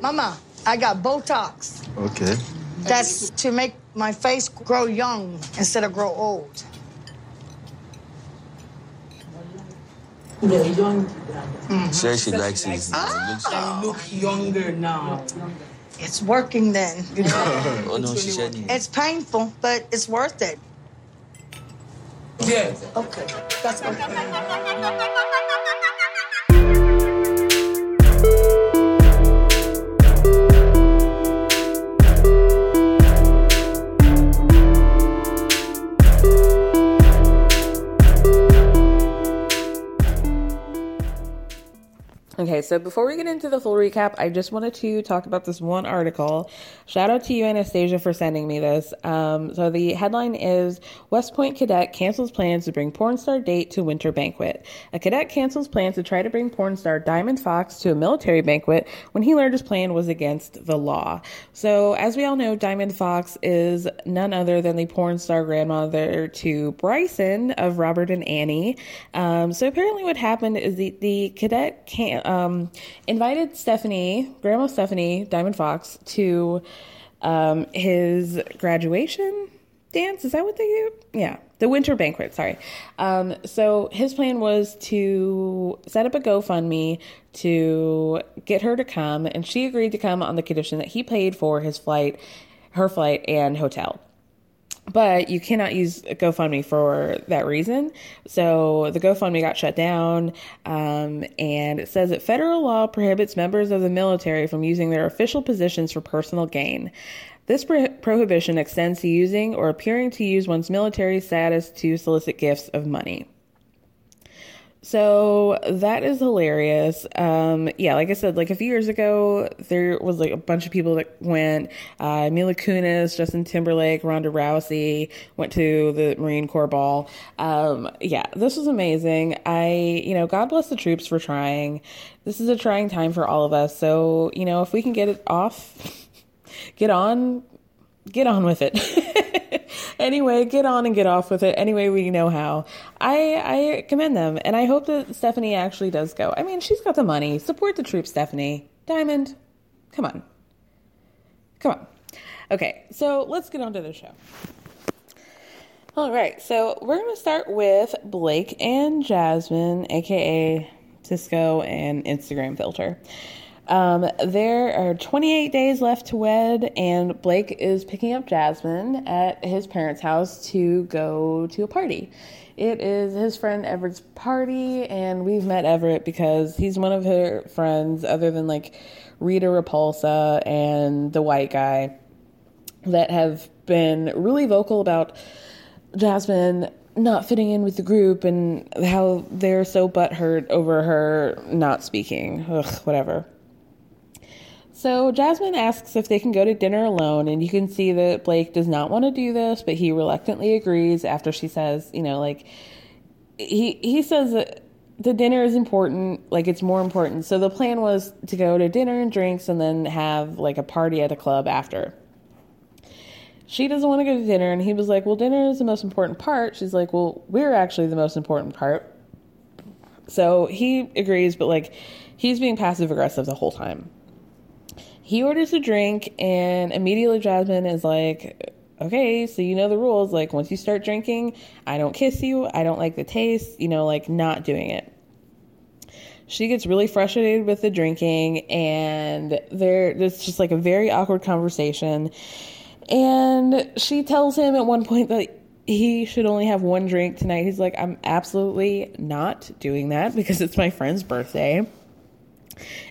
Mama, I got Botox. Okay. That's to make my face grow young instead of grow old. Yeah, young. Mm-hmm. She likes it. I look younger now. It's working then. You know? Oh, no, she said it's painful, but it's worth it. Yeah. Okay. That's okay. Okay, so before we get into the full recap, I just wanted to talk about this one article. Shout out to you, Anastasia, for sending me this. So the headline is, West Point Cadet Cancels Plans to Bring Porn Star Date to Winter Banquet. A cadet cancels plans to try to bring porn star Diamond Fox to a military banquet when he learned his plan was against the law. So as we all know, Diamond Fox is none other than the porn star grandmother to Bryson of Robert and Annie. So apparently what happened is the cadet can't... invited Stephanie, Grandma Stephanie, Diamond Fox, to his graduation dance. Is that what they do? Yeah. The winter banquet, sorry. So his plan was to set up a GoFundMe to get her to come, and she agreed to come on the condition that he paid for his flight, her flight, and hotel. But you cannot use GoFundMe for that reason. So the GoFundMe got shut down. And it says that federal law prohibits members of the military from using their official positions for personal gain. This prohibition extends to using or appearing to use one's military status to solicit gifts of money. So that is hilarious. Yeah, like I said, like a few years ago, there was like a bunch of people that went, Mila Kunis, Justin Timberlake, Ronda Rousey went to the Marine Corps ball. Yeah, this was amazing. You know, God bless the troops for trying. This is a trying time for all of us. So, you know, if we can get it off, get on with it. Anyway, get on and get off with it. Anyway, we know how. I commend them. And I hope that Stephanie actually does go. I mean, she's got the money. Support the troops, Stephanie. Diamond, come on. Come on. Okay, so let's get on to the show. All right, so we're going to start with Blake and Jasmine, a.k.a. Cisco and Instagram filter. There are 28 days left to wed, and Blake is picking up Jasmine at his parents' house to go to a party. It is his friend Everett's party, and we've met Everett because he's one of her friends other than, like, Rita Repulsa and the white guy that have been really vocal about Jasmine not fitting in with the group and how they're so butthurt over her not speaking. Ugh, whatever. So Jasmine asks if they can go to dinner alone, and you can see that Blake does not want to do this, but he reluctantly agrees after she says, you know, like, he says that the dinner is important, like, it's more important. So the plan was to go to dinner and drinks and then have, like, a party at a club after. She doesn't want to go to dinner, and he was like, well, dinner is the most important part. She's like, well, we're actually the most important part. So he agrees, but, like, he's being passive-aggressive the whole time. He orders a drink, and immediately Jasmine is like, okay, so you know the rules. Like, once you start drinking, I don't kiss you. I don't like the taste. You know, like, not doing it. She gets really frustrated with the drinking, and there's just, like, a very awkward conversation. And she tells him at one point that he should only have one drink tonight. He's like, I'm absolutely not doing that because it's my friend's birthday.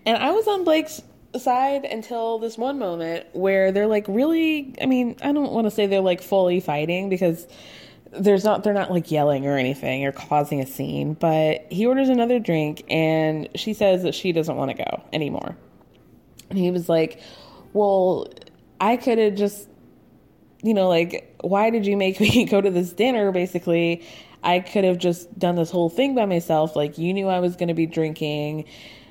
And I was on Blake's side until this one moment where they're like really, I mean, I don't want to say they're like fully fighting because they're not like yelling or anything or causing a scene, but he orders another drink and she says that she doesn't want to go anymore. And he was like, well, I could have just, you know, like, why did you make me go to this dinner? Basically, I could have just done this whole thing by myself. Like, you knew I was going to be drinking.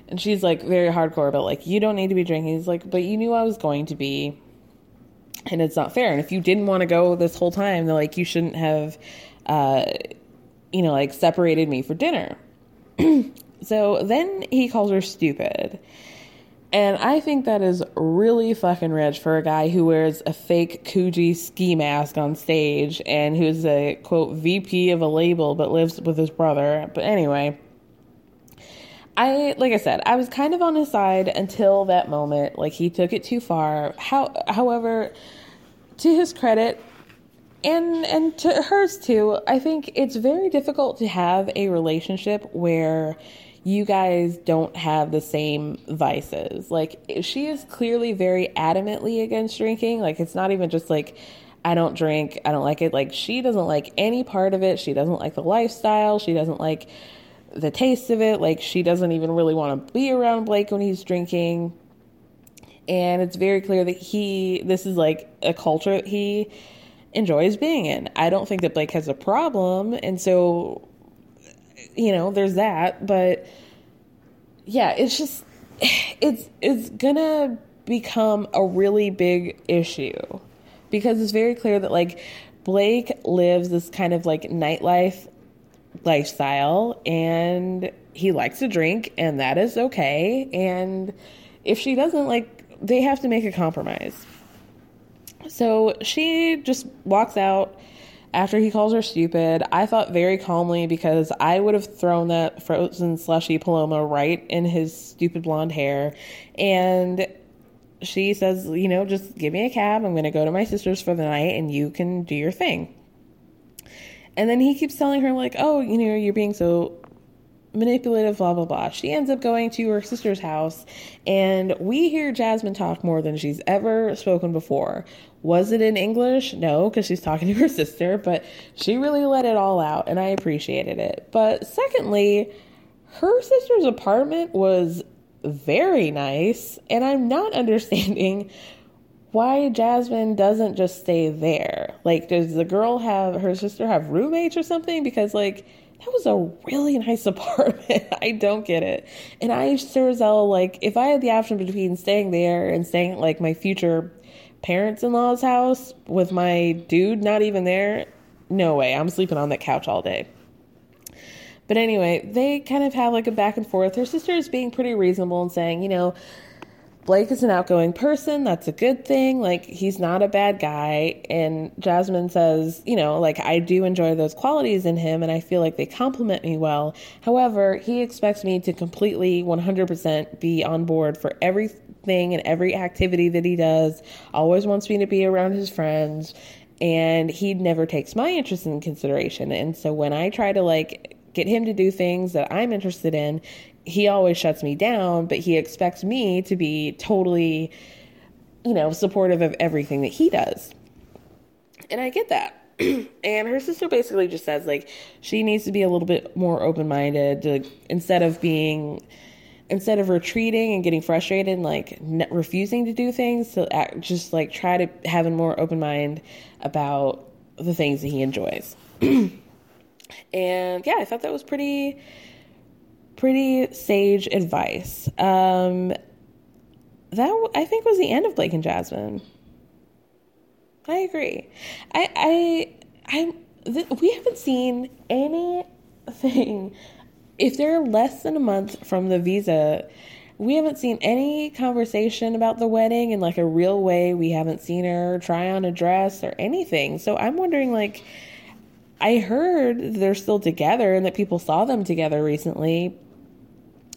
And she's, like, very hardcore, but, like, you don't need to be drinking. He's like, but you knew I was going to be, and it's not fair. And if you didn't want to go this whole time, they're like, you shouldn't have, you know, like, separated me for dinner. So then he calls her stupid. And I think that is really fucking rich for a guy who wears a fake Gucci ski mask on stage and who's a, quote, VP of a label but lives with his brother. But anyway, like I said, I was kind of on his side until that moment. Like, he took it too far. However, to his credit, and to hers too, I think it's very difficult to have a relationship where you guys don't have the same vices. Like, she is clearly very adamantly against drinking. Like, it's not even just like, I don't drink, I don't like it. Like, she doesn't like any part of it. She doesn't like the lifestyle. She doesn't like the taste of it. Like, she doesn't even really want to be around Blake when he's drinking. And it's very clear that this is like a culture he enjoys being in. I don't think that Blake has a problem. And so, you know, there's that, but yeah, it's just, it's gonna become a really big issue because it's very clear that, like, Blake lives this kind of, like, nightlife lifestyle, and he likes to drink, and that is okay. And if she doesn't, like, they have to make a compromise. So she just walks out after he calls her stupid. I thought very calmly, because I would have thrown that frozen slushy Paloma right in his stupid blonde hair. And she says, you know, just give me a cab. I'm going to go to my sister's for the night and you can do your thing. And then he keeps telling her, like, oh, you know, you're being so manipulative, blah, blah, blah. She ends up going to her sister's house, and we hear Jasmine talk more than she's ever spoken before. Was it in English? No, because she's talking to her sister, but she really let it all out, and I appreciated it. But secondly, her sister's apartment was very nice, and I'm not understanding why Jasmine doesn't just stay there. Like, does the girl have, her sister have roommates or something? Because, like, that was a really nice apartment. I don't get it. And I sure as hell, like, if I had the option between staying there and staying at, like, my future parents-in-law's house with my dude not even there, no way. I'm sleeping on that couch all day. But anyway, they kind of have, like, a back and forth. Her sister is being pretty reasonable and saying, you know, Blake is an outgoing person. That's a good thing. Like, he's not a bad guy. And Jasmine says, you know, like, I do enjoy those qualities in him, and I feel like they complement me well. However, he expects me to completely 100% be on board for everything and every activity that he does. Always wants me to be around his friends. And he never takes my interest in consideration. And so when I try to, like, get him to do things that I'm interested in, he always shuts me down, but he expects me to be totally, you know, supportive of everything that he does. And I get that. And her sister basically just says, like, she needs to be a little bit more open-minded, like, instead of retreating and getting frustrated and, like, refusing to do things, to act, just, like, try to have a more open mind about the things that he enjoys. And, yeah, I thought that was pretty sage advice. That, I think, was the end of Blake and Jasmine. I agree. We haven't seen anything. If they're less than a month from the visa, we haven't seen any conversation about the wedding in, like, a real way. We haven't seen her try on a dress or anything. So I'm wondering, like, I heard they're still together and that people saw them together recently,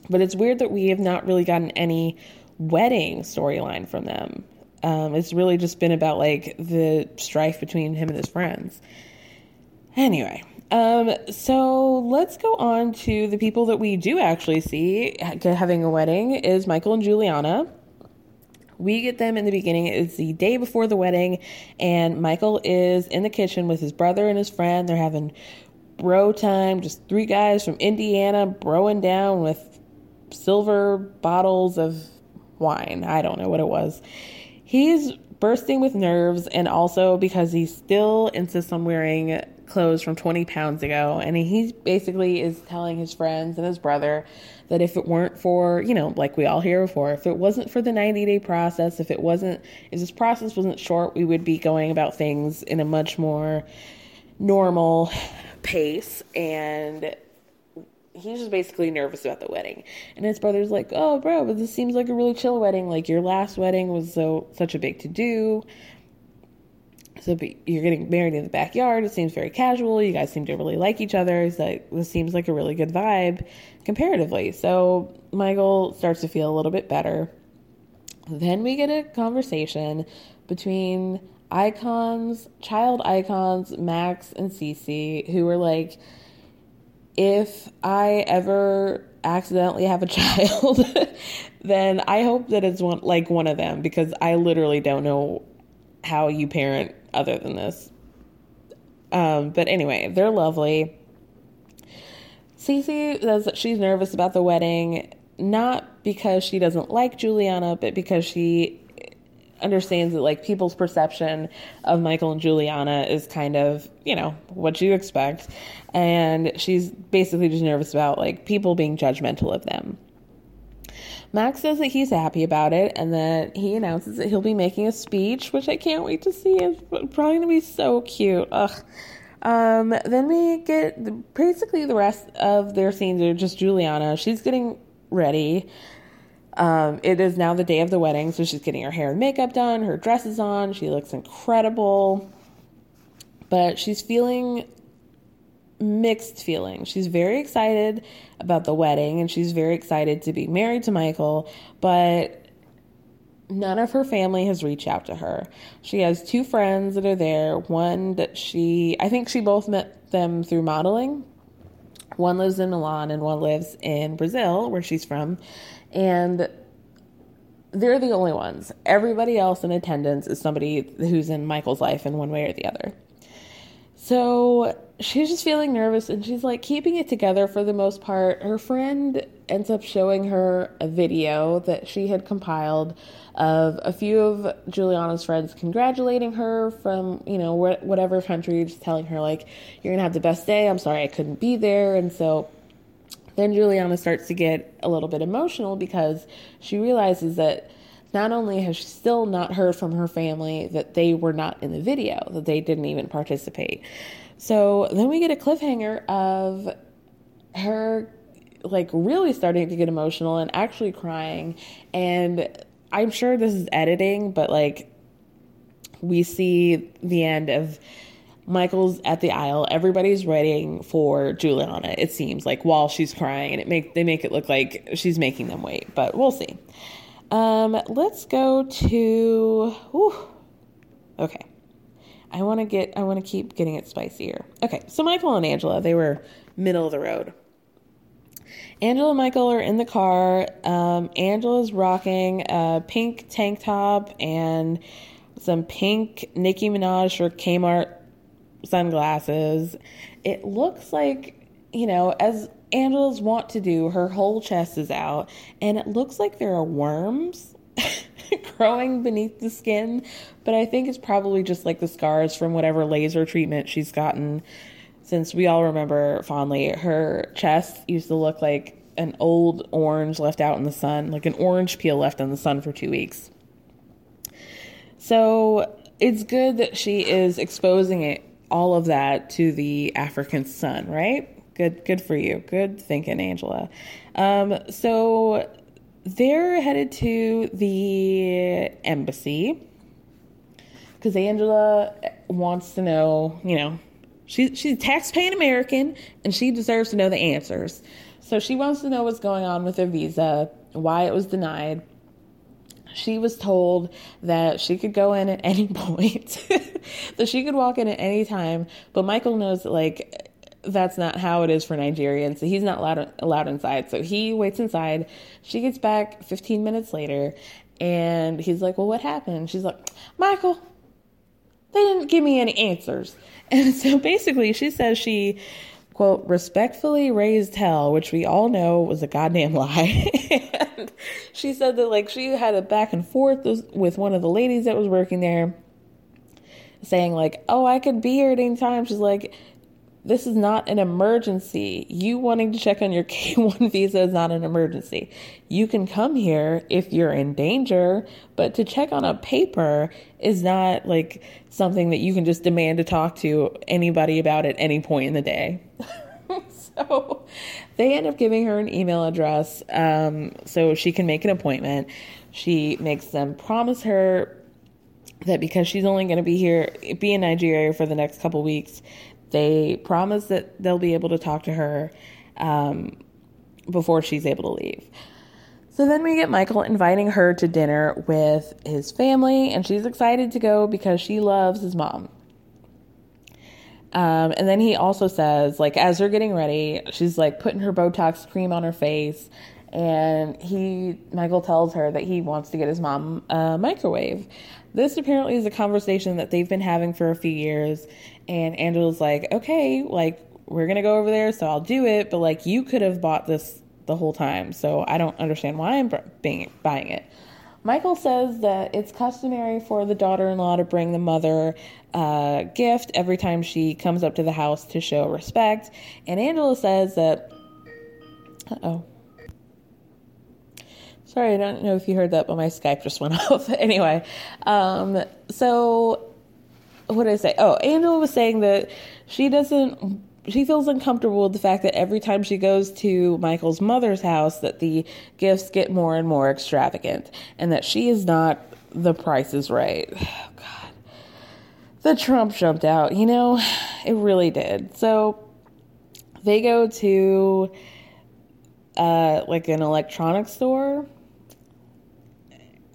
but it's weird that we have not really gotten any wedding storyline from them. It's really just been about, like, the strife between him and his friends. Anyway, so let's go on to the people that we do actually see having a wedding is Michael and Juliana. We get them in the beginning. It's the day before the wedding, and Michael is in the kitchen with his brother and his friend. They're having bro time, just three guys from Indiana broing down with silver bottles of wine. I don't know what it was. He's bursting with nerves, and also because he still insists on wearing clothes from 20 pounds ago. And he basically is telling his friends and his brother that if it weren't for, you know, like we all hear before, if it wasn't for the 90-day process, if this process wasn't short, we would be going about things in a much more normal pace. And he's just basically nervous about the wedding. And his brother's like, oh, bro, but this seems like a really chill wedding. Like, your last wedding was such a big to-do. So you're getting married in the backyard. It seems very casual. You guys seem to really like each other. He's like, this seems like a really good vibe comparatively. So Michael starts to feel a little bit better. Then we get a conversation between child icons, Max and Cece, who are like, if I ever accidentally have a child, then I hope that it's one of them, because I literally don't know how you parent other than this. But anyway, they're lovely. Cece says that she's nervous about the wedding, not because she doesn't like Juliana, but because she understands that, like, people's perception of Michael and Juliana is kind of, you know, what you expect. And she's basically just nervous about, like, people being judgmental of them. Max says that he's happy about it, and that he announces that he'll be making a speech, which I can't wait to see. It's probably gonna be so cute. Ugh. Then we get basically the rest of their scenes are just Juliana. She's getting ready. It is now the day of the wedding, so she's getting her hair and makeup done, her dress is on, she looks incredible, but she's feeling mixed feelings. She's very excited about the wedding, and she's very excited to be married to Michael, but none of her family has reached out to her. She has two friends that are there, one that I think she both met them through modeling. One lives in Milan and one lives in Brazil, where she's from. And they're the only ones. Everybody else in attendance is somebody who's in Michael's life in one way or the other. So she's just feeling nervous, and she's, like, keeping it together for the most part. Her friend ends up showing her a video that she had compiled of a few of Juliana's friends congratulating her from, you know, whatever country, just telling her, like, you're going to have the best day. I'm sorry I couldn't be there. And so then Juliana starts to get a little bit emotional, because she realizes that not only has she still not heard from her family that they were not in the video, that they didn't even participate. So then we get a cliffhanger of her, like, really starting to get emotional and actually crying. And I'm sure this is editing, but, like, we see the end of Michael's at the aisle. Everybody's waiting for Juliana, it seems like, while she's crying, and they make it look like she's making them wait, but we'll see. Let's go to, okay. I want to keep getting it spicier. Okay. So Michael and Angela, they were middle of the road. Angela and Michael are in the car. Angela's rocking a pink tank top and some pink Nicki Minaj or Kmart sunglasses. It looks like, you know, as Angela's wont to do, her whole chest is out, and it looks like there are worms growing beneath the skin, but I think it's probably just like the scars from whatever laser treatment she's gotten, since we all remember fondly her chest used to look like an old orange left out in the sun, like an orange peel left in the sun for 2 weeks. So it's good that she is exposing it, all of that, to the African sun, right? Good for you. Good thinking, Angela. So they're headed to the embassy because Angela wants to know, you know, she's a tax-paying American and she deserves to know the answers. So she wants to know what's going on with her visa, why it was denied. She was told that she could go in at any point, that she could walk in at any time. But Michael knows that, like, that's not how it is for Nigerians. So he's not allowed inside. So he waits inside. She gets back 15 minutes later and he's like, well, what happened? She's like, Michael, they didn't give me any answers. And so basically she says she, quote, respectfully raised hell, which we all know was a goddamn lie. And she said that, like, she had a back and forth with one of the ladies that was working there saying, like, oh, I could be here at any time. She's like, this is not an emergency. You wanting to check on your K-1 visa is not an emergency. You can come here if you're in danger, but to check on a paper is not like something that you can just demand to talk to anybody about at any point in the day. So they end up giving her an email address so she can make an appointment. She makes them promise her that because she's only going to be in Nigeria for the next couple weeks, they promise that they'll be able to talk to her before she's able to leave. So then we get Michael inviting her to dinner with his family, and she's excited to go because she loves his mom. And then he also says, like, as they're getting ready, she's like putting her Botox cream on her face, and Michael tells her that he wants to get his mom a microwave. This apparently is a conversation that they've been having for a few years. And Angela's like, okay, like, we're going to go over there, so I'll do it. But, like, you could have bought this the whole time, so I don't understand why I'm buying it. Michael says that it's customary for the daughter-in-law to bring the mother a gift every time she comes up to the house to show respect. And Angela says that... Uh-oh. Sorry, I don't know if you heard that, but my Skype just went off. Anyway, so... What did I say? Oh, Angela was saying that she feels uncomfortable with the fact that every time she goes to Michael's mother's house that the gifts get more and more extravagant and that she is not the Price is Right. Oh, God. The Trump jumped out, you know? It really did. So they go to, like, an electronics store,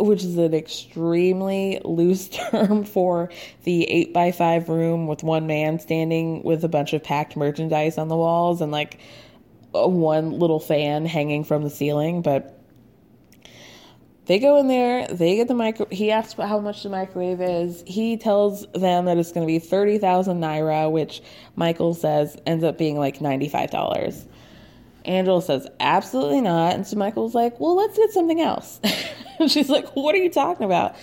which is an extremely loose term for the 8x5 room with one man standing with a bunch of packed merchandise on the walls and, like, one little fan hanging from the ceiling. But they go in there, they get the he asks about how much the microwave is. He tells them that it's going to be 30,000 Naira, which Michael says ends up being like $95. Angela says, absolutely not. And so Michael's like, well, let's get something else. She's like, what are you talking about?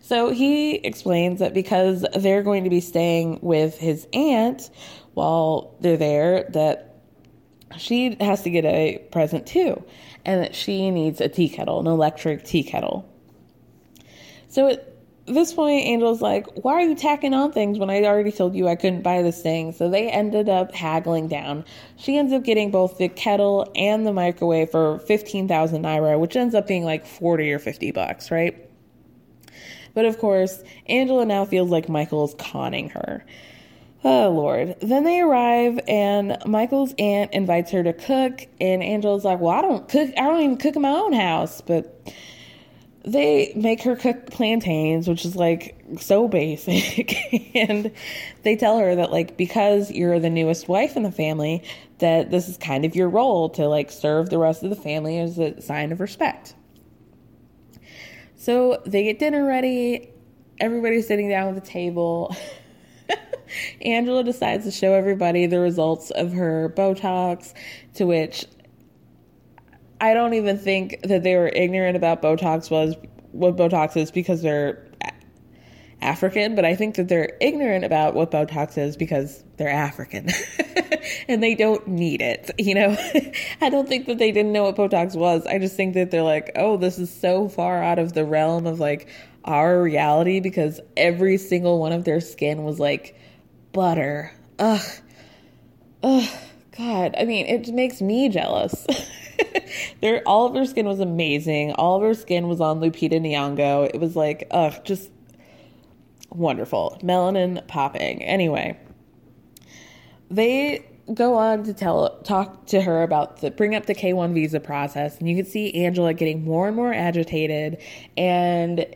So he explains that because they're going to be staying with his aunt while they're there, that she has to get a present too, and that she needs a tea kettle, an electric tea kettle. So at this point, Angela's like, why are you tacking on things when I already told you I couldn't buy this thing? So they ended up haggling down. She ends up getting both the kettle and the microwave for 15,000 Naira, which ends up being like 40 or 50 bucks, right? But of course, Angela now feels like Michael's conning her. Oh, Lord. Then they arrive, and Michael's aunt invites her to cook, and Angela's like, well, I don't even cook in my own house, but... They make her cook plantains, which is, like, so basic. And they tell her that, like, because you're the newest wife in the family, that this is kind of your role to, like, serve the rest of the family as a sign of respect. So they get dinner ready. Everybody's sitting down at the table. Angela decides to show everybody the results of her Botox, to which I don't even think that they were ignorant about what Botox is because they're African, but I think that they're ignorant about what Botox is because they're African and they don't need it. You know, I don't think that they didn't know what Botox was. I just think that they're like, oh, this is so far out of the realm of like our reality, because every single one of their skin was like butter. Ugh, God. I mean, it makes me jealous. All of their skin was amazing. All of her skin was on Lupita Nyong'o. It was like, just wonderful. Melanin popping. Anyway, they go on to talk to her about bring up the K-1 visa process. And you can see Angela getting more and more agitated. And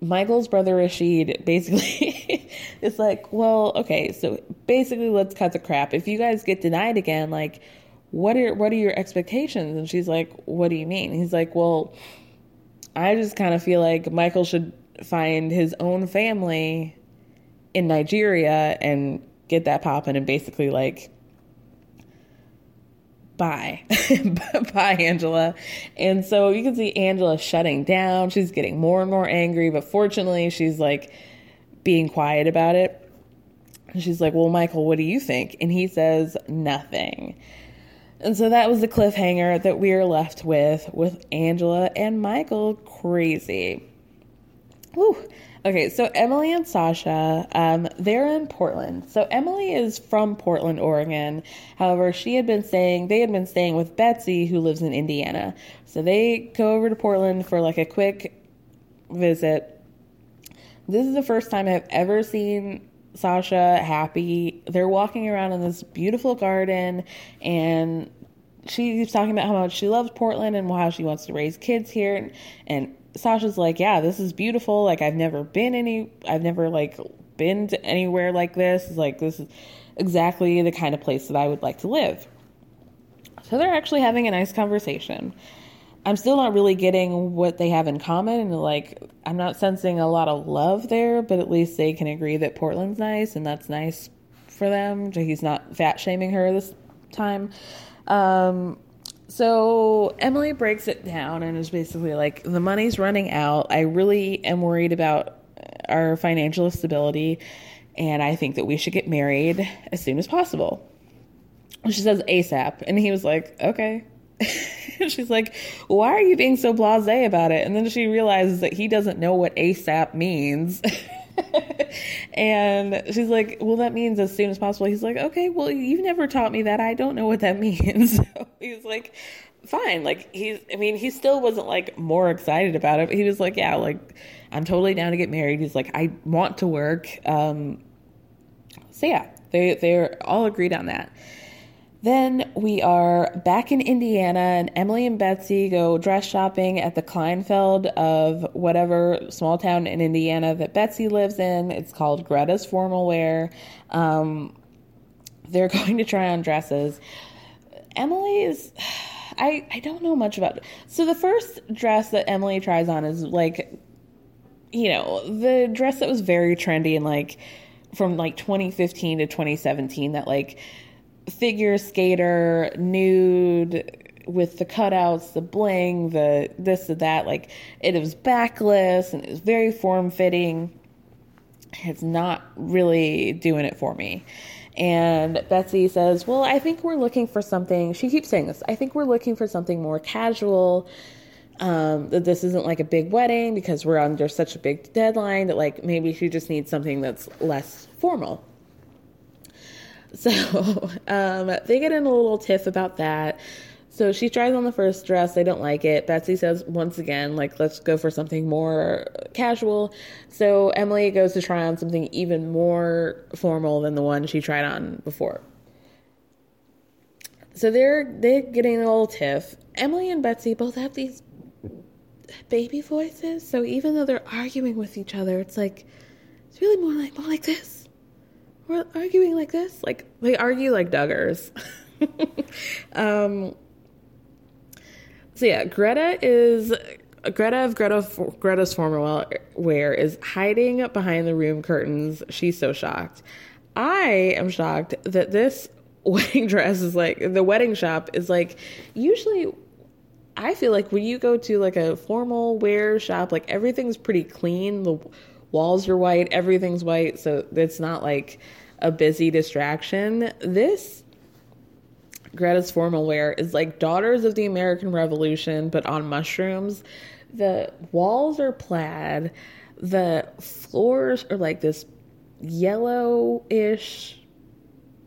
Michael's brother Rashid basically is like, well, okay, so basically let's cut the crap. If you guys get denied again, like, what are your expectations? And she's like, what do you mean? He's like, well, I just kind of feel like Michael should find his own family in Nigeria and get that poppin', and basically like, bye Angela. And so you can see Angela shutting down. She's getting more and more angry, but fortunately she's like being quiet about it. And she's like, well, Michael, what do you think? And he says nothing. And so that was the cliffhanger that we are left with Angela and Michael crazy. Whew. Okay, so Emily and Sasha, they're in Portland. So Emily is from Portland, Oregon. However, they had been staying with Betsy, who lives in Indiana. So they go over to Portland for like a quick visit. This is the first time I've ever seen Sasha happy. They're walking around in this beautiful garden, and she keeps talking about how much she loves Portland and how she wants to raise kids here. And Sasha's like, yeah, this is beautiful. Like, I've never been to anywhere like this. It's like, this is exactly the kind of place that I would like to live. So they're actually having a nice conversation. I'm still not really getting what they have in common, and like, I'm not sensing a lot of love there, but at least they can agree that Portland's nice, and that's nice for them. He's not fat shaming her this time. So Emily breaks it down and is basically like, the money's running out. I really am worried about our financial stability, and I think that we should get married as soon as possible. She says ASAP. And he was like, okay. She's like, why are you being so blasé about it? And then she realizes that he doesn't know what ASAP means. And she's like, well, that means as soon as possible. He's like, okay, well, you've never taught me that. I don't know what that means. So he was like, fine. Like, he still wasn't like more excited about it, but he was like, yeah, like, I'm totally down to get married. He's like, I want to work. So yeah, they're all agreed on that. Then we are back in Indiana, and Emily and Betsy go dress shopping at the Kleinfeld of whatever small town in Indiana that Betsy lives in. It's called Greta's Formal Wear. They're going to try on dresses. Emily is... I don't know much about it. So the first dress that Emily tries on is like, you know, the dress that was very trendy and like from like 2015 to 2017 that like... figure skater, nude, with the cutouts, the bling, the this, the that. Like, it was backless, and it was very form-fitting. It's not really doing it for me. And Betsy says, well, I think we're looking for something. She keeps saying this. I think we're looking for something more casual. That this isn't like a big wedding, because we're under such a big deadline that like maybe she just needs something that's less formal. So they get in a little tiff about that. So she tries on the first dress. They don't like it. Betsy says, once again, like, let's go for something more casual. So Emily goes to try on something even more formal than the one she tried on before. So they're getting in a little tiff. Emily and Betsy both have these baby voices. So even though they're arguing with each other, it's like, it's really more like this. We're arguing like this. Like, they argue like duggers. So yeah, Greta's Formal Wear is hiding behind the room curtains. She's so shocked. I am shocked that this wedding dress is like, the wedding shop is like, usually I feel like when you go to like a formal wear shop, like everything's pretty clean. The walls are white, everything's white. So it's not like a busy distraction. This Greta's Formal Wear is like Daughters of the American Revolution, but on mushrooms. The walls are plaid. The floors are like this yellowish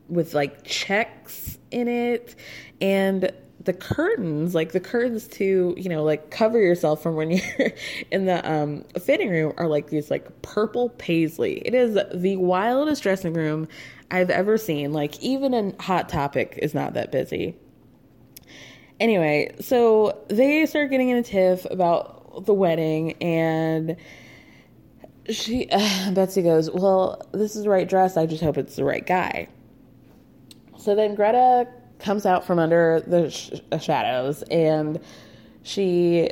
with like checks in it. And the curtains, like the curtains to, you know, like cover yourself from when you're in the fitting room, are like these like purple paisley. It is the wildest dressing room I've ever seen. Like even a Hot Topic is not that busy. Anyway, so they start getting in a tiff about the wedding, and she, Betsy goes, well, this is the right dress. I just hope it's the right guy. So then Greta comes out from under the shadows, and she,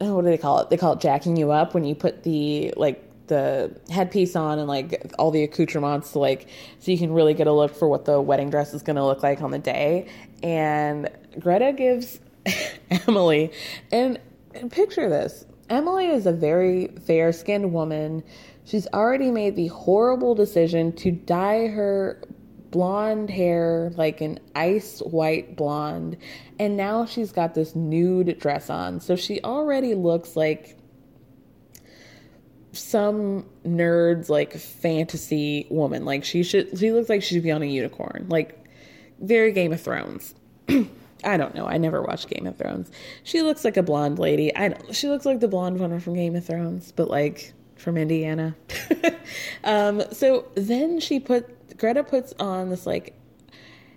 what do they call it? They call it jacking you up, when you put the, like, the headpiece on and like all the accoutrements to like, so you can really get a look for what the wedding dress is going to look like on the day. And Greta gives Emily, and picture this. Emily is a very fair-skinned woman. She's already made the horrible decision to dye her blonde hair like an ice white blonde, and now she's got this nude dress on. So she already looks like some nerds, like fantasy woman. Like she looks like she should be on a unicorn, like very Game of Thrones. I don't know. I never watched Game of Thrones. She looks like a blonde lady. She looks like the blonde one from Game of Thrones, but like from Indiana. So then Greta puts on this like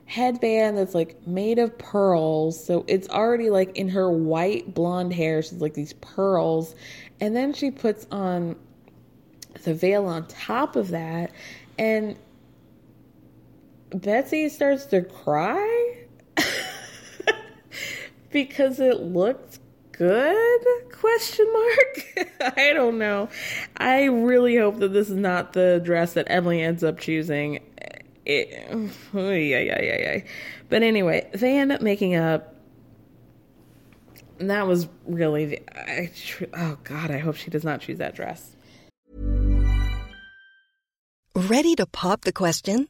headband that's like made of pearls. So it's already like in her white blonde hair. She's like these pearls. And then she puts on the veil on top of that, and Betsy starts to cry because it looked good? Question mark. I don't know. I really hope that this is not the dress that Emily ends up choosing. But anyway, they end up making up. And that was really oh God, I hope she does not choose that dress. Ready to pop the question?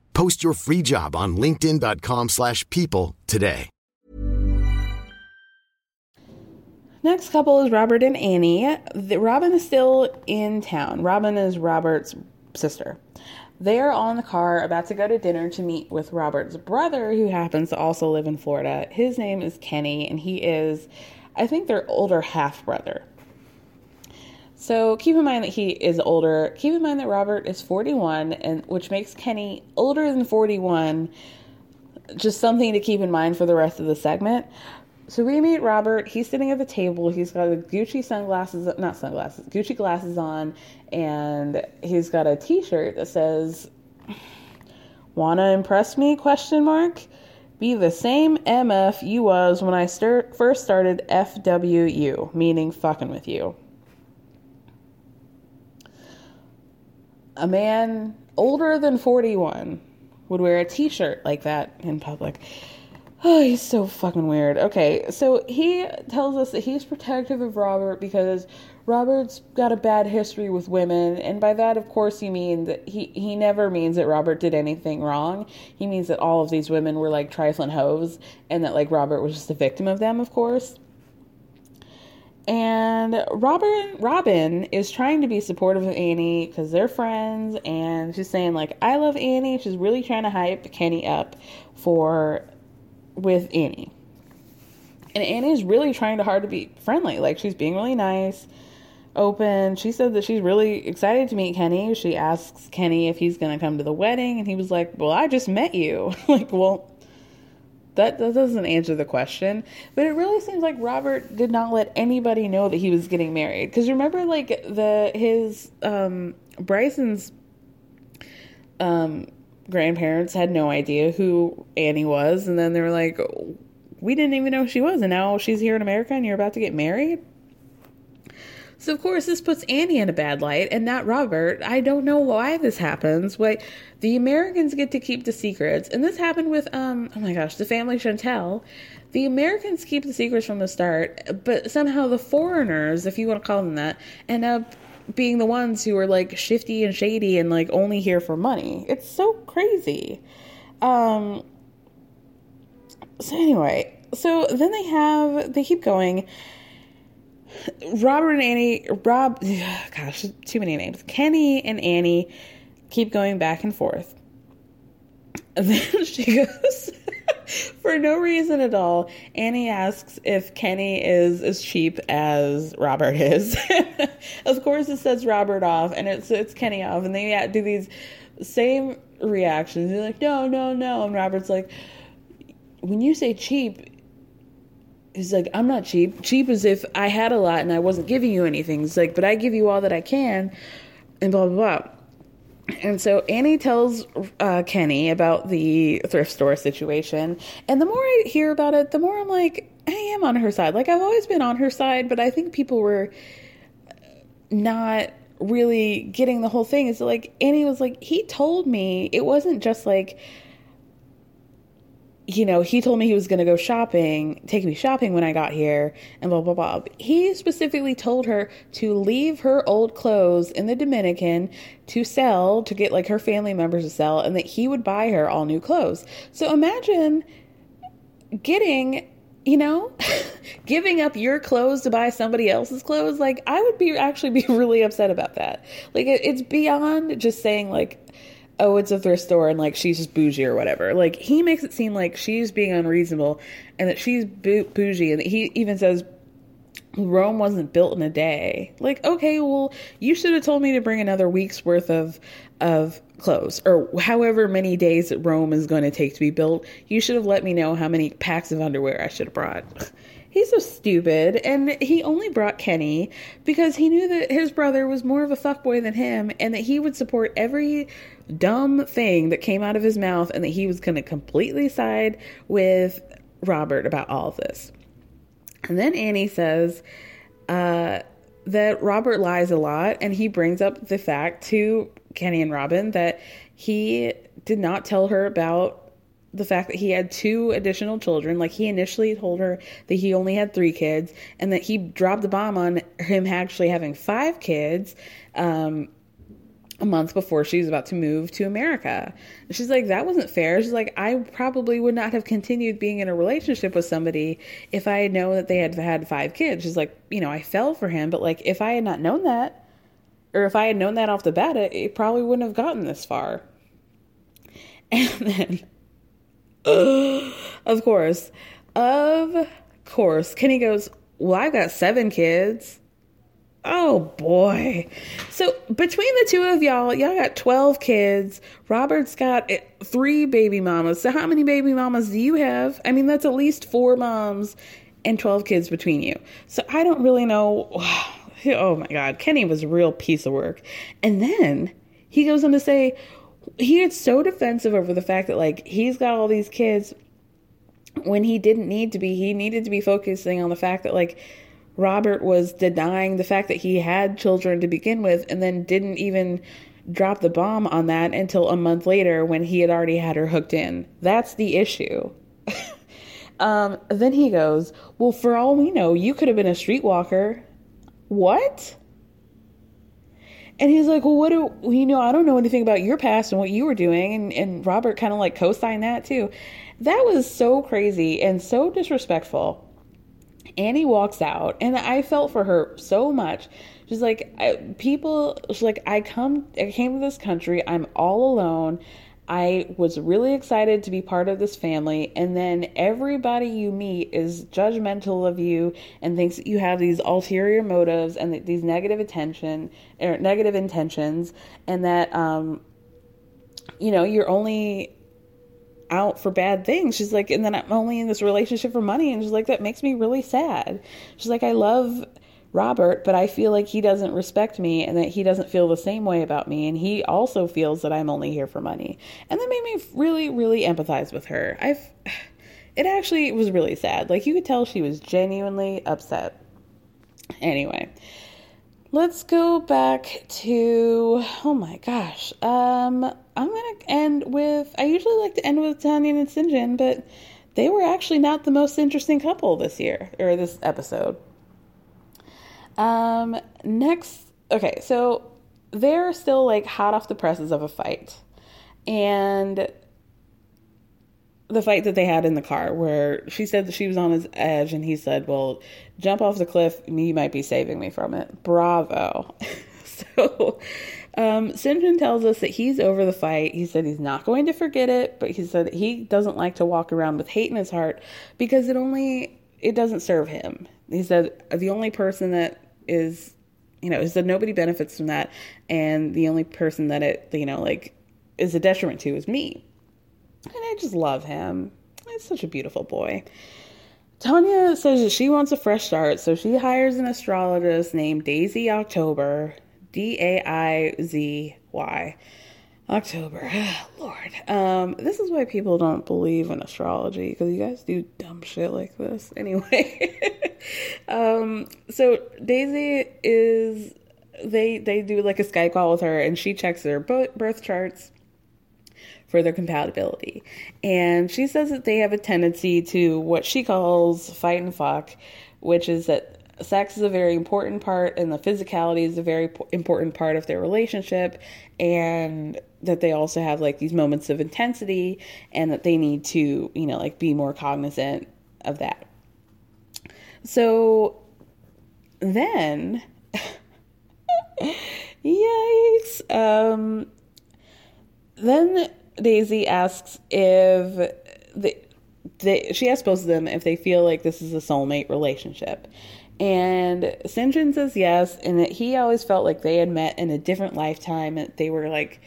Post your free job on linkedin.com/people today. Next couple is Robert and Annie. Robin is still in town. Robin is Robert's sister. They are all in the car about to go to dinner to meet with Robert's brother, who happens to also live in Florida. His name is Kenny, and he is, I think, their older half-brother. So keep in mind that he is older. Keep in mind that Robert is 41, and which makes Kenny older than 41. Just something to keep in mind for the rest of the segment. So we meet Robert. He's sitting at the table. He's got Gucci glasses on, and he's got a T-shirt that says, "Wanna impress me? ? Be the same MF you was when I first started FWU, meaning fucking with you." A man older than 41 would wear a T-shirt like that in public. Oh, he's so fucking weird. Okay, so he tells us that he's protective of Robert because Robert's got a bad history with women, and by that, of course, you mean that he never means that Robert did anything wrong. He means that all of these women were, like, trifling hoes, and that, like, Robert was just a victim of them, of course. And Robin is trying to be supportive of Annie because they're friends, and she's saying, like, I love Annie. She's really trying to hype Kenny up with Annie. And Annie's really trying hard to be friendly. Like, she's being really nice, open. She said that she's really excited to meet Kenny. She asks Kenny if he's going to come to the wedding. And he was like, well, I just met you. Like, well, that doesn't answer the question. But it really seems like Robert did not let anybody know that he was getting married. Because remember, like, Bryson's grandparents had no idea who Annie was. And then they were like, we didn't even know who she was, and now she's here in America and you're about to get married? So, of course, this puts Annie in a bad light and not Robert. I don't know why this happens. Like, the Americans get to keep the secrets. And this happened with, the family Chantel. The Americans keep the secrets from the start, but somehow the foreigners, if you want to call them that, end up being the ones who are, like, shifty and shady and, like, only here for money. It's so crazy. So then they keep going. Kenny and Annie keep going back and forth. And then she goes, for no reason at all, Annie asks if Kenny is as cheap as Robert is. Of course, it sets Robert off, and it's Kenny off, and they do these same reactions. They're like, no, no, no, and Robert's like, when you say cheap, he's like, I'm not cheap. Cheap is if I had a lot and I wasn't giving you anything. It's like, but I give you all that I can, and blah, blah, blah. And so Annie tells Kenny about the thrift store situation. And the more I hear about it, the more I'm like, I am on her side. Like, I've always been on her side, but I think people were not really getting the whole thing. It's like, Annie was like, he told me. It wasn't just like, you know, he told me he was going to go shopping, take me shopping when I got here, and blah, blah, blah. He specifically told her to leave her old clothes in the Dominican to get, like, her family members to sell, and that he would buy her all new clothes. So imagine giving up your clothes to buy somebody else's clothes. Like, I would be really upset about that. Like, it's beyond just saying, like, oh, it's a thrift store and, like, she's just bougie or whatever. Like, he makes it seem like she's being unreasonable and that she's bougie, and that he even says Rome wasn't built in a day. Like, okay, well, you should have told me to bring another week's worth of clothes, or however many days that Rome is going to take to be built. You should have let me know how many packs of underwear I should have brought. He's so stupid, and he only brought Kenny because he knew that his brother was more of a fuckboy than him, and that he would support every dumb thing that came out of his mouth, and that he was going to completely side with Robert about all of this. And then Annie says that Robert lies a lot, and he brings up the fact to Kenny and Robin that he did not tell her about the fact that he had 2 additional children. Like, he initially told her that he only had 3 kids, and that he dropped the bomb on him actually having 5 kids a month before she was about to move to America. And she's like, that wasn't fair. She's like, I probably would not have continued being in a relationship with somebody if I had known that they had had 5 kids. She's like, I fell for him, but, like, if I had not known that, or if I had known that off the bat, it probably wouldn't have gotten this far. And then of course, Kenny goes, well, I've got 7 kids. Oh boy. So between the two of y'all got 12 kids. Robert's got 3 baby mamas. So how many baby mamas do you have? I mean, that's at least 4 moms and 12 kids between you. So I don't really know. Oh my God. Kenny was a real piece of work. And then he goes on to say, he is so defensive over the fact that, like, he's got all these kids when he didn't need to be. He needed to be focusing on the fact that, like, Robert was denying the fact that he had children to begin with, and then didn't even drop the bomb on that until a month later when he had already had her hooked in. That's the issue. Then he goes, well, for all we know, you could have been a streetwalker. what? And he's like, well, what do you know? I don't know anything about your past and what you were doing. And Robert kind of like co-signed that too. That was so crazy and so disrespectful. Annie walks out, and I felt for her so much. She's like, I came to this country. I'm all alone. I was really excited to be part of this family. And then everybody you meet is judgmental of you and thinks that you have these ulterior motives and that these negative intentions. And that, you're only out for bad things. She's like, and then I'm only in this relationship for money. And she's like, that makes me really sad. She's like, I love Robert, but I feel like he doesn't respect me and that he doesn't feel the same way about me. And he also feels that I'm only here for money. And that made me really, really empathize with her. It actually was really sad. Like, you could tell she was genuinely upset. Anyway, let's go back to, oh my gosh. I'm going to end with, I usually like to end with Tanya and Sinjin, but they were actually not the most interesting couple this year, or this episode. So they're still like hot off the presses of a fight. And the fight that they had in the car where she said that she was on his edge and he said, well, jump off the cliff. You might be saving me from it. Bravo. So, Sinjin tells us that he's over the fight. He said he's not going to forget it, but he said he doesn't like to walk around with hate in his heart because it doesn't serve him. He said the only person that is, he said nobody benefits from that. And the only person that it, is a detriment to is me. And I just love him. He's such a beautiful boy. Tanya says that she wants a fresh start. So she hires an astrologist named Daisy October, Daizy, October. Oh, Lord. This is why people don't believe in astrology, because you guys do dumb shit like this. Anyway. So Daisy is, they do like a Skype call with her, and she checks their birth charts for their compatibility. And she says that they have a tendency to what she calls fight and fuck, which is that sex is a very important part and the physicality is a very important part of their relationship, and that they also have like these moments of intensity and that they need to, be more cognizant of that. So then, yikes. Then Daisy asks if she asks both of them if they feel like this is a soulmate relationship. And Sinjin says yes, and that he always felt like they had met in a different lifetime, and they were like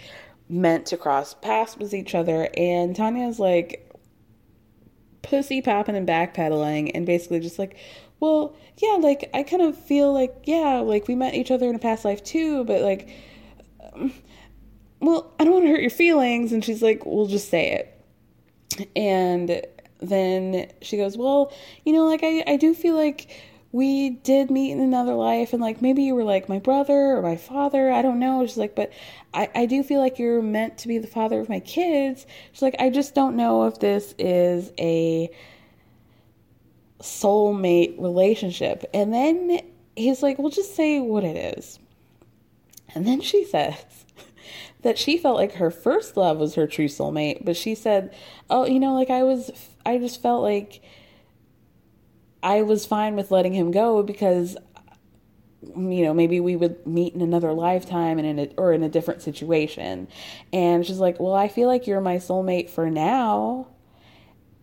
meant to cross paths with each other. And Tanya's like pussy popping and backpedaling and basically just like, well, yeah, like I kind of feel like, yeah, like we met each other in a past life too, but like, well, I don't want to hurt your feelings. And she's like, we'll just say it. And then she goes, well, I do feel like we did meet in another life, and like maybe you were like my brother or my father, I don't know. She's like, but I do feel like you're meant to be the father of my kids. She's like, I just don't know if this is a soulmate relationship. And then he's like, well, just say what it is. And then she says that she felt like her first love was her true soulmate, but she said, oh, I just felt like I was fine with letting him go because, maybe we would meet in another lifetime and or in a different situation. And she's like, well, I feel like you're my soulmate for now.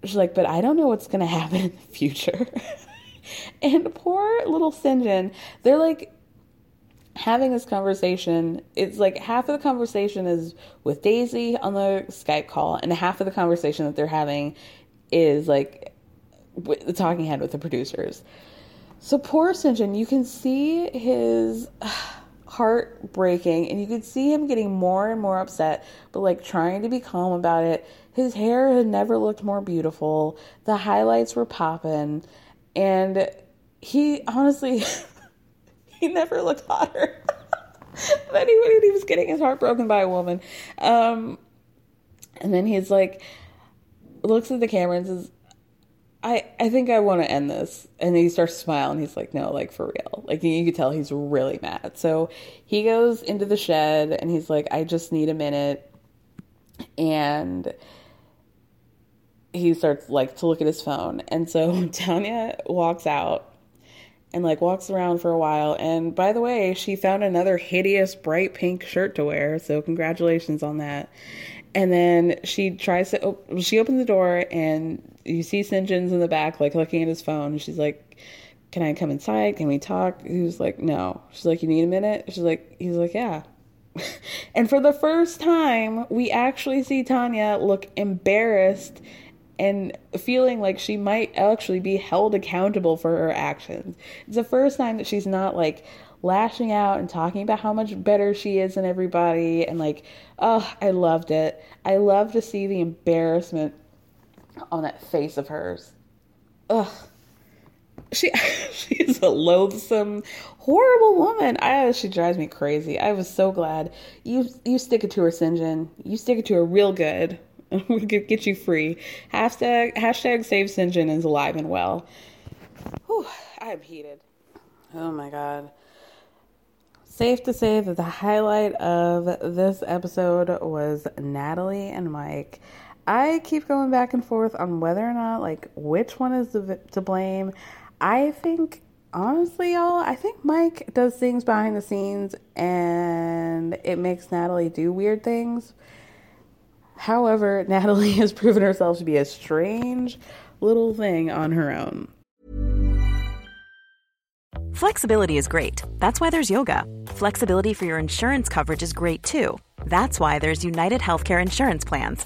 She's like, but I don't know what's going to happen in the future. And poor little Sinjin, they're like having this conversation. It's like half of the conversation is with Daisy on the Skype call, and half of the conversation that they're having is like with the talking head with the producers. So poor Sinjin, you can see his heart breaking, and you can see him getting more and more upset, but like trying to be calm about it. His hair had never looked more beautiful. The highlights were popping, and he honestly, he never looked hotter than he was getting his heart broken by a woman. And then he's like, looks at the camera and says, I think I want to end this. And he starts to smile and he's like, no, like for real. Like you could tell he's really mad. So he goes into the shed and he's like, I just need a minute. And he starts like to look at his phone. And so Tanya walks out and like walks around for a while. And by the way, she found another hideous bright pink shirt to wear. So congratulations on that. And then she tries to, she opens the door and you see Sinjin's in the back, like looking at his phone. She's like, can I come inside? Can we talk? He was like, no. She's like, you need a minute? She's like, he's like, yeah. And for the first time, we actually see Tanya look embarrassed and feeling like she might actually be held accountable for her actions. It's the first time that she's not like lashing out and talking about how much better she is than everybody. And like, oh, I loved it. I love to see the embarrassment on that face of hers. Ugh. She's a loathsome, horrible woman. She drives me crazy. I was so glad. You stick it to her, Sinjin. You stick it to her real good. We could get you free. Hashtag save Sinjin is alive and well. Whew, I am heated. Oh my God. Safe to say that the highlight of this episode was Natalie and Mike. I keep going back and forth on whether or not, like, which one is to blame. I think, honestly, y'all, I think Mike does things behind the scenes and it makes Natalie do weird things. However, Natalie has proven herself to be a strange little thing on her own. Flexibility is great. That's why there's yoga. Flexibility for your insurance coverage is great, too. That's why there's United Healthcare Insurance Plans.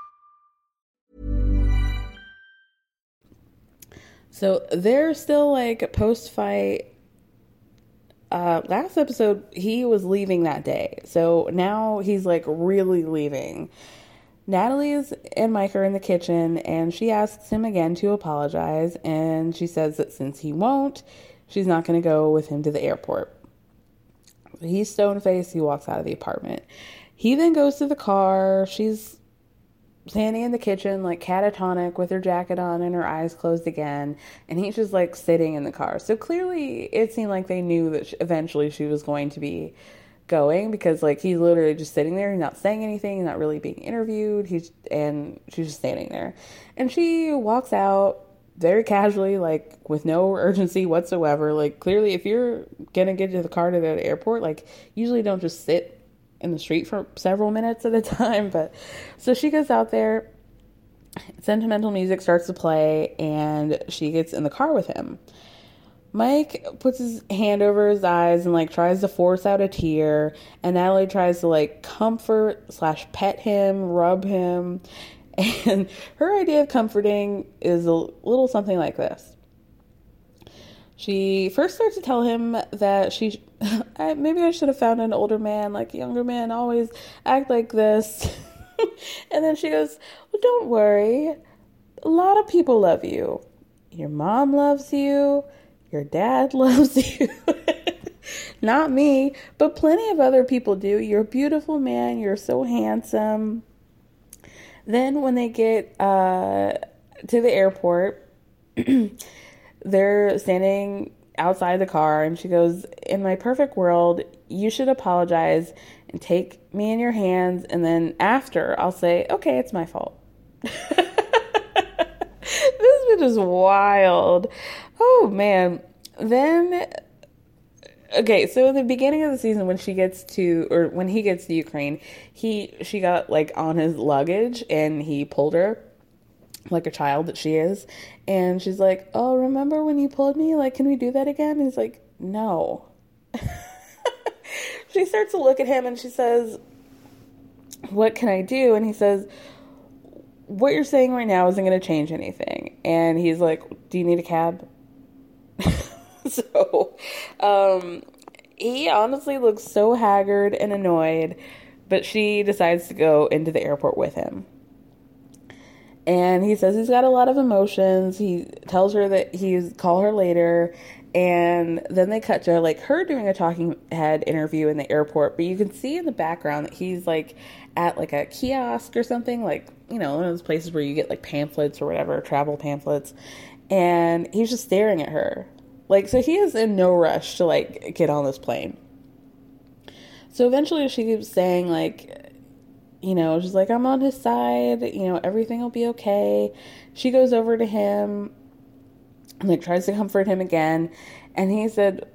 So they're still like post-fight. Last episode, he was leaving that day. So now he's like really leaving. Natalie's and Mike are in the kitchen and she asks him again to apologize. And she says that since he won't, she's not going to go with him to the airport. He's stone-faced. He walks out of the apartment. He then goes to the car. She's standing in the kitchen, like catatonic with her jacket on and her eyes closed again. And he's just like sitting in the car. So clearly it seemed like they knew that eventually she was going to be going, because like he's literally just sitting there. He's not saying anything. He's not really being interviewed. And she's just standing there. And she walks out very casually, like with no urgency whatsoever. Like clearly if you're going to get to the car to go to the airport, like usually don't just sit in the street for several minutes at a time. But so she goes out there, sentimental music starts to play, and she gets in the car with him. Mike puts his hand over his eyes and like tries to force out a tear, and Natalie tries to like comfort / pet him, rub him, and her idea of comforting is a little something like this. She first starts to tell him that maybe I should have found an older man, like younger men always act like this. And then she goes, well, don't worry. A lot of people love you. Your mom loves you. Your dad loves you. Not me, but plenty of other people do. You're a beautiful man. You're so handsome. Then when they get to the airport, they're standing outside the car and she goes, in my perfect world, you should apologize and take me in your hands. And then after I'll say, okay, it's my fault. This bitch is wild. Oh man. Then Okay, so in the beginning of the season, when she gets to, or when he gets to Ukraine, she got, like, on his luggage, and he pulled her, like a child that she is, and she's like, oh, remember when you pulled me? Like, can we do that again? And he's like, no. She starts to look at him, and she says, what can I do? And he says, what you're saying right now isn't going to change anything. And he's like, do you need a cab? So, he honestly looks so haggard and annoyed, but she decides to go into the airport with him. And he says he's got a lot of emotions. He tells her that he's call her later. And then they cut to, like, her doing a talking head interview in the airport. But you can see in the background that he's, like, at, like, a kiosk or something. Like, you know, one of those places where you get, like, pamphlets or whatever, travel pamphlets. And he's just staring at her. Like, so he is in no rush to, like, get on this plane. So eventually she keeps saying, like, you know, she's like, I'm on his side, you know, everything will be okay. She goes over to him and, like, tries to comfort him again. And he said,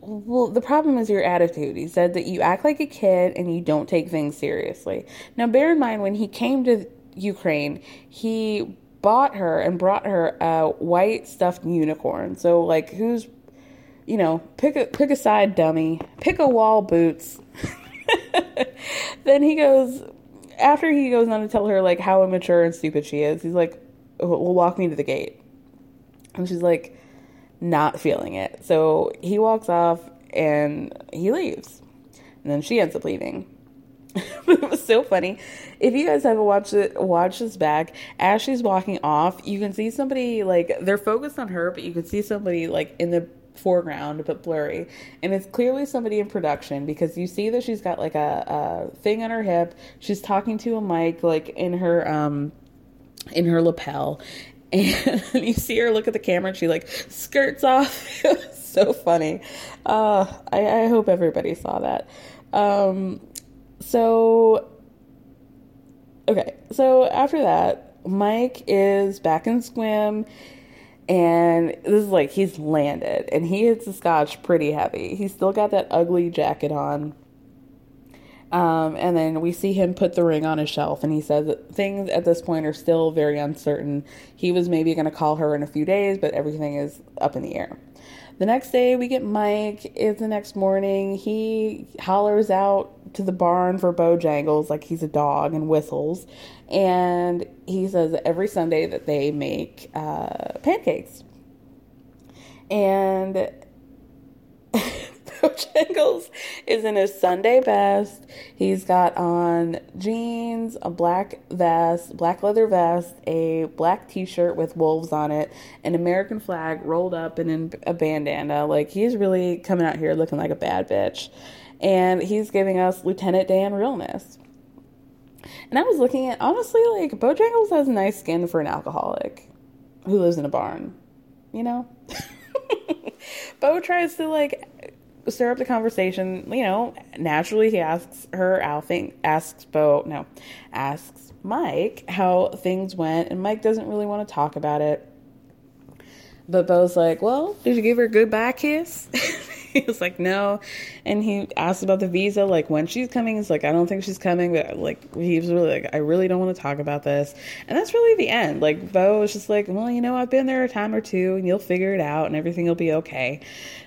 well, the problem is your attitude. He said that you act like a kid and you don't take things seriously. Now, bear in mind, when he came to Ukraine, he bought her and brought her a white stuffed unicorn. So, like, who's, you know, pick a side, dummy. Pick a wall, boots. Then he goes... After he goes on to tell her, like, how immature and stupid she is, he's like, well, walk me to the gate. And she's like, not feeling it. So he walks off and he leaves. And then she ends up leaving. It was so funny. If you guys haven't watched it, watch this back. As she's walking off, you can see somebody, like, they're focused on her, but you can see somebody, like, in the foreground but blurry, and it's clearly somebody in production, because you see that she's got, like, a thing on her hip. She's talking to a mic, like, in her lapel, and you see her look at the camera and she, like, skirts off. It was so funny. I hope everybody saw that. So after that, Mike is back in Squim. And this is, like, he's landed, and he hits the scotch pretty heavy. He's still got that ugly jacket on. And then we see him put the ring on a shelf, and he says that things at this point are still very uncertain. He was maybe going to call her in a few days, but everything is up in the air. The next day, we get Mike. It's the next morning. He hollers out to the barn for Bojangles like he's a dog and whistles. And he says that every Sunday that they make pancakes. And Bojangles is in his Sunday best. He's got on jeans, a black vest, black leather vest, a black t-shirt with wolves on it, an American flag rolled up, and in a bandana. Like, he's really coming out here looking like a bad bitch. And he's giving us Lieutenant Dan realness. And I was looking at, honestly, like, Bojangles has nice skin for an alcoholic who lives in a barn, you know? Bo tries to, like, stir up the conversation, you know, naturally he asks Mike how things went, and Mike doesn't really want to talk about it. But Bo's like, well, did you give her a goodbye kiss? He was like, no. And he asked about the visa, like, when she's coming. He's like, I don't think she's coming. But, like, he was really like, I really don't want to talk about this. And that's really the end. Like, Bo was just like, well, you know, I've been there a time or two, and you'll figure it out, and everything will be okay.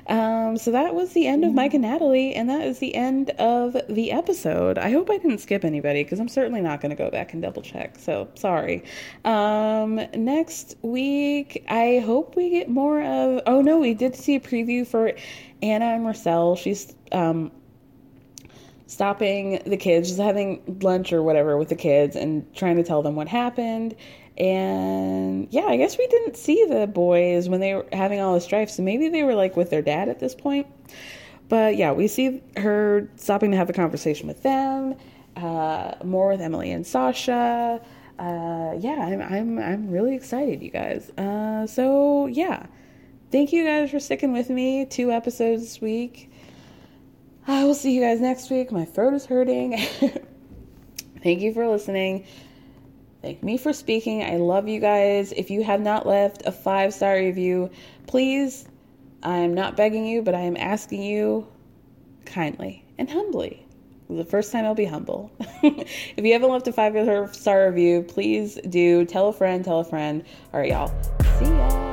So that was the end of Mike and Natalie, and that is the end of the episode. I hope I didn't skip anybody, because I'm certainly not going to go back and double check. So, sorry. Next week, I hope we get more of... Oh, no, we did see a preview for... Anna and Marcel, she's stopping the kids. She's having lunch or whatever with the kids and trying to tell them what happened. And, yeah, I guess we didn't see the boys when they were having all the strife. So maybe they were, like, with their dad at this point. But, yeah, we see her stopping to have a conversation with them. More with Emily and Sasha. I'm really excited, you guys. Thank you guys for sticking with me. 2 episodes this week. I will see you guys next week. My throat is hurting. Thank you for listening. Thank me for speaking. I love you guys. If you have not left a 5-star review, please, I'm not begging you, but I am asking you, kindly and humbly. The first time I'll be humble. If you haven't left a 5-star review, please do. Tell a friend, tell a friend. All right, y'all. See ya.